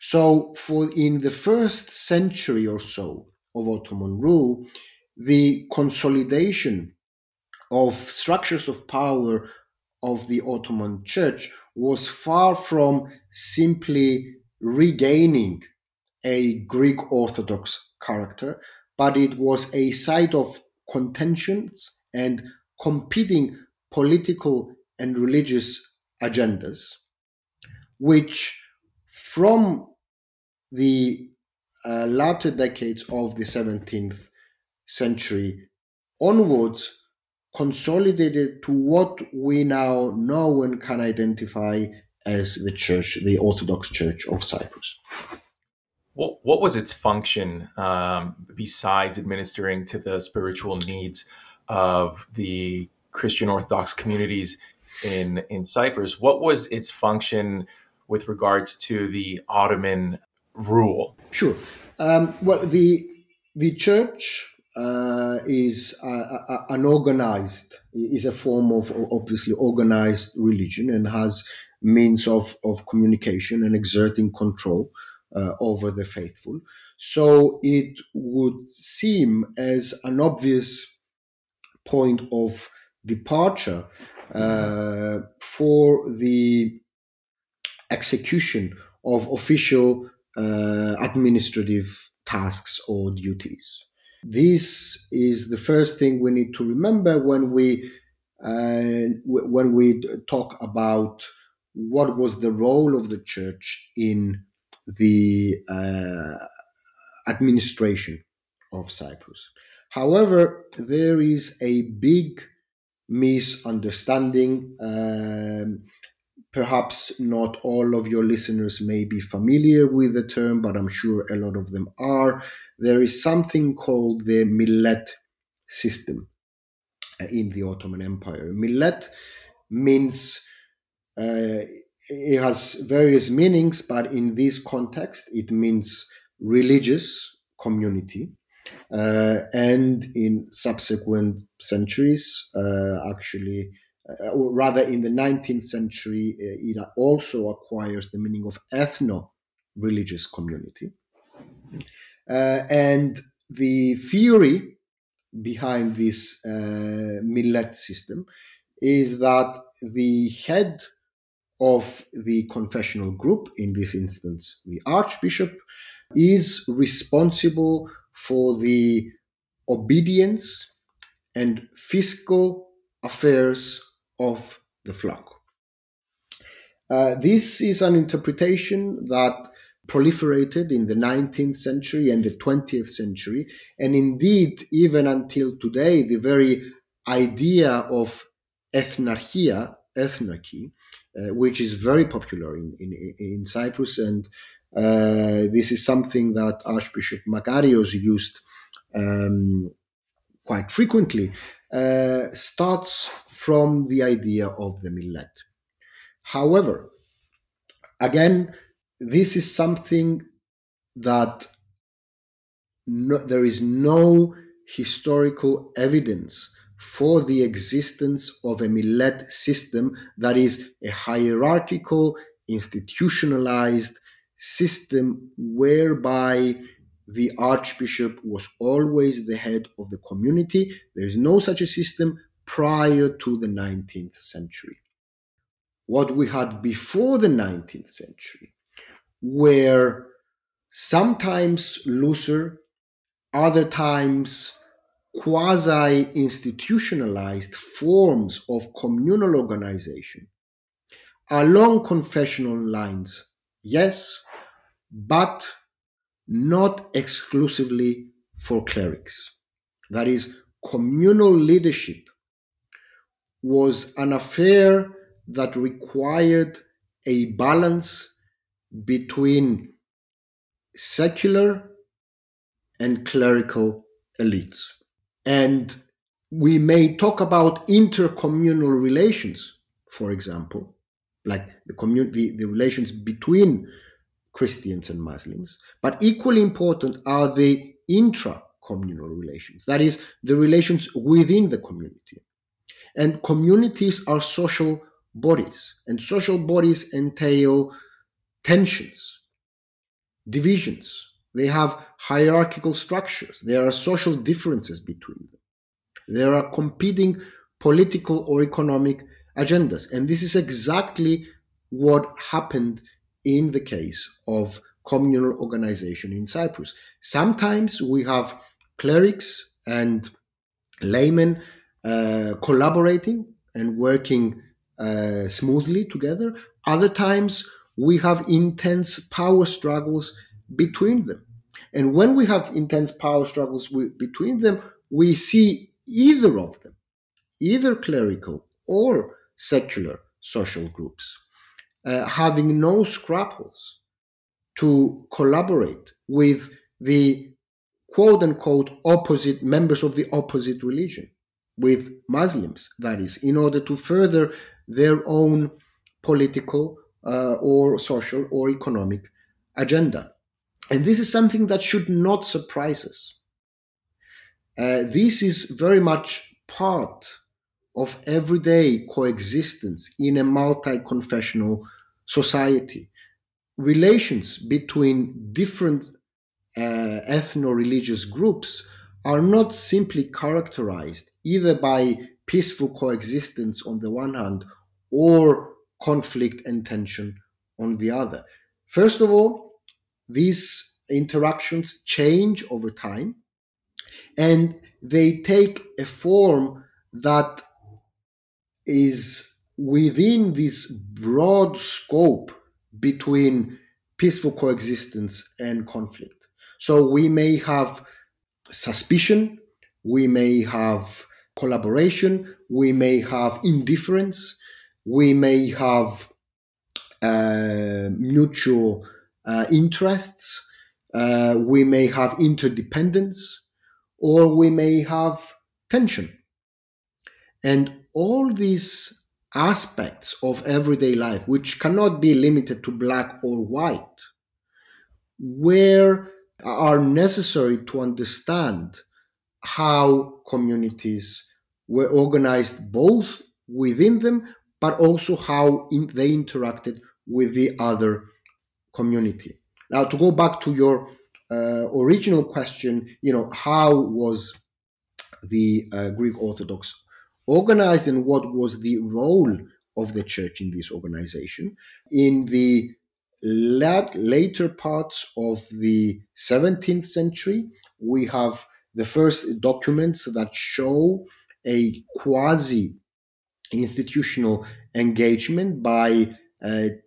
So in the first century or so of Ottoman rule, the consolidation of structures of power of the Ottoman Church was far from simply regaining a Greek Orthodox character, but it was a site of contentions and competing political and religious agendas, which from the latter decades of the 17th century onwards consolidated to what we now know and can identify as the Church, the Orthodox Church of Cyprus. What was its function besides administering to the spiritual needs of the Christian Orthodox communities in Cyprus? What was its function with regards to the Ottoman rule? Sure. The Church is a form of obviously organized religion and has means of communication and exerting control over the faithful. So it would seem as an obvious point of departure for the execution of official administrative tasks or duties. This is the first thing we need to remember when we talk about what was the role of the Church in the administration of Cyprus. However, there is a big misunderstanding. Perhaps not all of your listeners may be familiar with the term, but I'm sure a lot of them are. There is something called the millet system in the Ottoman Empire. Millet means, it has various meanings, but in this context, it means religious community. And in subsequent centuries, in the 19th century, it also acquires the meaning of ethno-religious community. And the theory behind this millet system is that the head of the confessional group, in this instance the archbishop, is responsible for the obedience and fiscal affairs of the flock. This is an interpretation that proliferated in the 19th century and the 20th century, and indeed, even until today, the very idea of ethnarchy, which is very popular in Cyprus, and this is something that Archbishop Makarios used quite frequently, starts from the idea of the millet. However, again, this is something that there is no historical evidence for the existence of a millet system that is a hierarchical, institutionalized system whereby the archbishop was always the head of the community. There is no such a system prior to the 19th century. What we had before the 19th century were sometimes looser, other times quasi-institutionalized forms of communal organization along confessional lines, yes, but not exclusively for clerics. That is, communal leadership was an affair that required a balance between secular and clerical elites. And we may talk about intercommunal relations, for example, like the relations between Christians and Muslims, but equally important are the intra-communal relations, that is, the relations within the community. And communities are social bodies, and social bodies entail tensions, divisions. They have hierarchical structures. There are social differences between them. There are competing political or economic agendas. And this is exactly what happened in the case of communal organization in Cyprus. Sometimes we have clerics and laymen collaborating and working smoothly together. Other times we have intense power struggles between them. And when we have intense power struggles between them, we see either of them, either clerical or secular social groups, having no scruples to collaborate with the quote-unquote opposite members of the opposite religion, with Muslims, that is, in order to further their own political or social or economic agenda. And this is something that should not surprise us. This is very much part of everyday coexistence in a multi-confessional society. Relations between different ethno-religious groups are not simply characterized either by peaceful coexistence on the one hand or conflict and tension on the other. First of all, these interactions change over time, and they take a form that is within this broad scope between peaceful coexistence and conflict. So we may have suspicion, we may have collaboration, we may have indifference, we may have mutual interests, we may have interdependence, or we may have tension. And all these aspects of everyday life, which cannot be limited to black or white, are necessary to understand how communities were organized both within them, but also how they interacted with the other community. Now, to go back to your original question, how was the Greek Orthodox organized and what was the role of the church in this organization? In the later parts of the 17th century, we have the first documents that show a quasi-institutional engagement by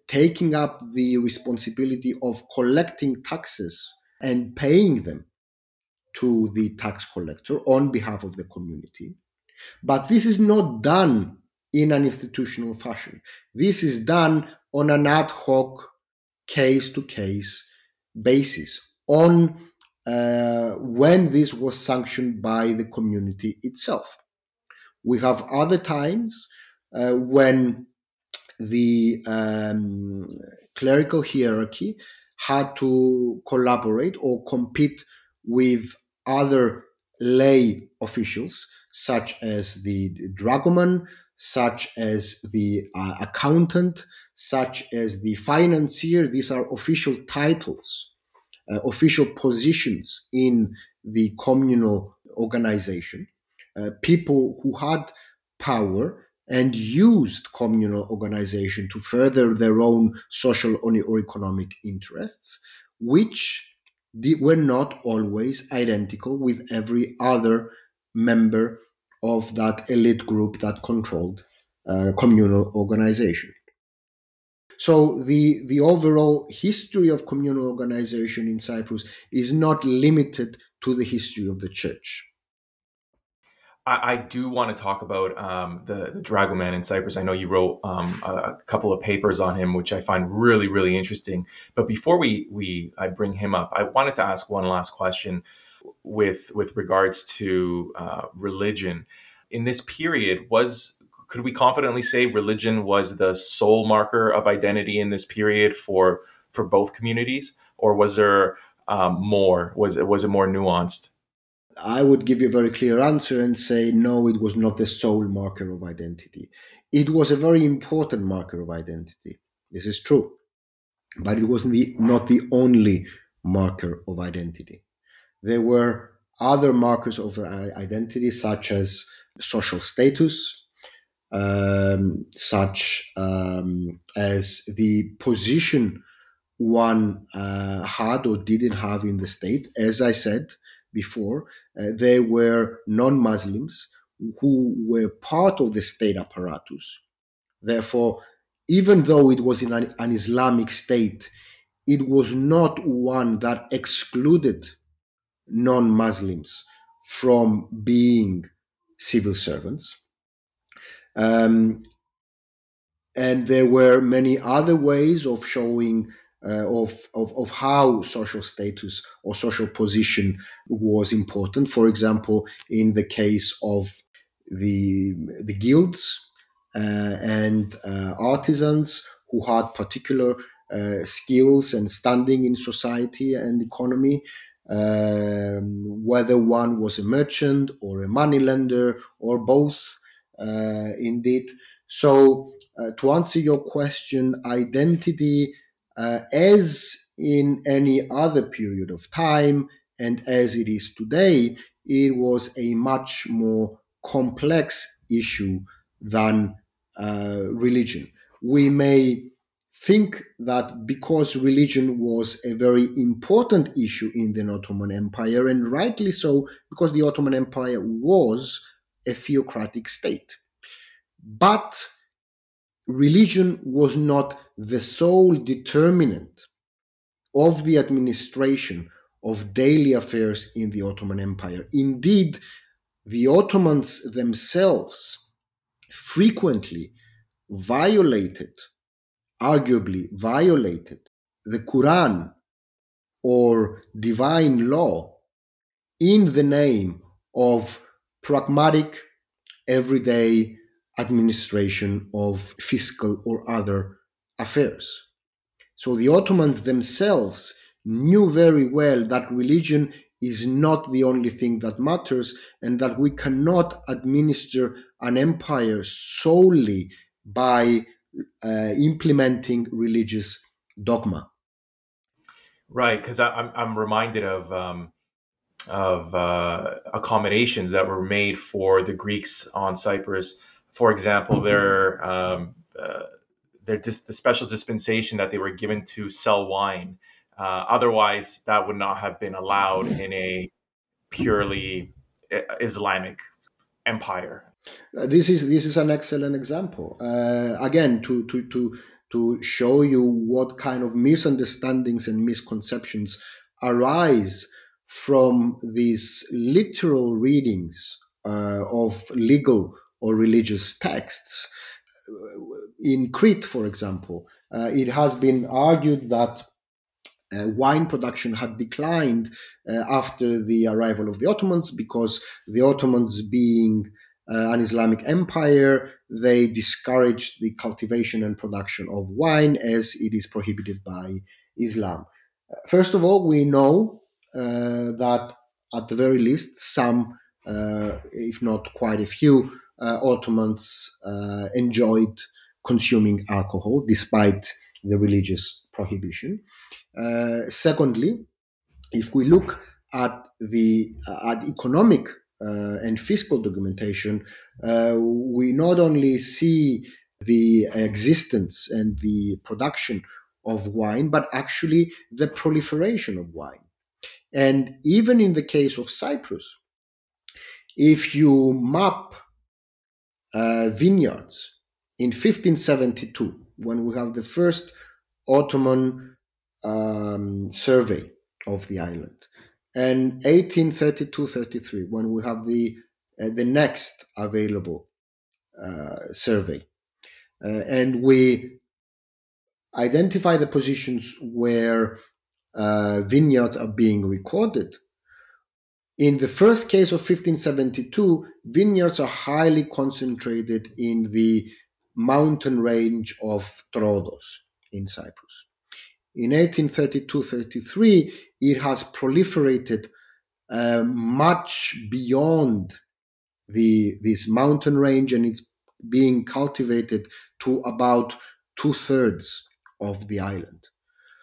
taking up the responsibility of collecting taxes and paying them to the tax collector on behalf of the community. But this is not done in an institutional fashion. This is done on an ad hoc, case-to-case basis, on when this was sanctioned by the community itself. We have other times when the clerical hierarchy had to collaborate or compete with other lay officials, such as the dragoman, such as the accountant, such as the financier. These are official titles, official positions in the communal organization. People who had power and used communal organization to further their own social or economic interests, which were not always identical with every other member of that elite group that controlled communal organization. So the overall history of communal organization in Cyprus is not limited to the history of the church. I do want to talk about the dragoman in Cyprus. I know you wrote a couple of papers on him, which I find really, really interesting. But before I bring him up, I wanted to ask one last question with regards to religion. In this period, could we confidently say religion was the sole marker of identity in this period for both communities? Or was there more? Was it more nuanced? I would give you a very clear answer and say, no, it was not the sole marker of identity. It was a very important marker of identity. This is true. But it was not the only marker of identity. There were other markers of identity, such as social status, as the position one had or didn't have in the state. As I said before, they were non-Muslims who were part of the state apparatus. Therefore, even though it was in an Islamic state, it was not one that excluded non-Muslims from being civil servants. And there were many other ways of showing of how social status or social position was important. For example, in the case of the guilds and artisans who had particular skills and standing in society and economy, whether one was a merchant or a moneylender or both, indeed. So to answer your question, identity, as in any other period of time and as it is today, it was a much more complex issue than religion. We may think that because religion was a very important issue in the Ottoman Empire, and rightly so, because the Ottoman Empire was a theocratic state. But religion was not the sole determinant of the administration of daily affairs in the Ottoman Empire. Indeed, the Ottomans themselves frequently arguably violated the Quran or divine law in the name of pragmatic, everyday administration of fiscal or other affairs. So the Ottomans themselves knew very well that religion is not the only thing that matters, and that we cannot administer an empire solely by implementing religious dogma. Right, because I'm reminded of accommodations that were made for the Greeks on Cyprus. For example, the special dispensation that they were given to sell wine. Otherwise, that would not have been allowed in a purely Islamic empire. This is an excellent example. Again, to show you what kind of misunderstandings and misconceptions arise from these literal readings of legal or religious texts. In Crete, for example, it has been argued that wine production had declined after the arrival of the Ottomans, because the Ottomans, being an Islamic empire, they discouraged the cultivation and production of wine, as it is prohibited by Islam. First of all, we know that at the very least some if not quite a few, Ottomans enjoyed consuming alcohol despite the religious prohibition. Secondly, if we look at the economic and fiscal documentation, we not only see the existence and the production of wine, but actually the proliferation of wine. And even in the case of Cyprus, if you map vineyards in 1572, when we have the first Ottoman survey of the island, and 1832-33, when we have the next available survey, and we identify the positions where vineyards are being recorded. In the first case of 1572, vineyards are highly concentrated in the mountain range of Troodos in Cyprus. In 1832-33, it has proliferated much beyond this mountain range, and it's being cultivated to about 2/3 of the island.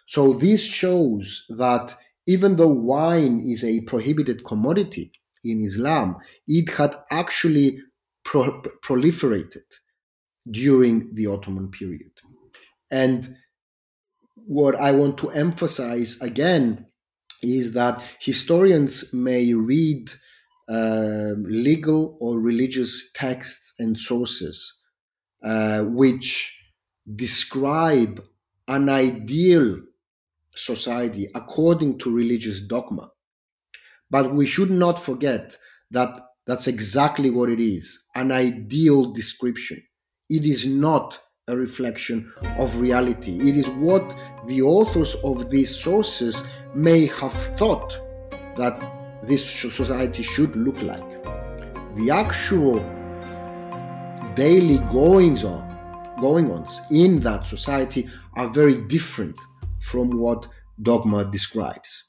So this shows that even though wine is a prohibited commodity in Islam, it had actually proliferated during the Ottoman period. And what I want to emphasize again is that historians may read legal or religious texts and sources which describe an ideal society according to religious dogma. But we should not forget that that's exactly what it is, an ideal description. It is not a reflection of reality. It is what the authors of these sources may have thought that this society should look like. The actual daily goings-ons in that society are very different from what dogma describes.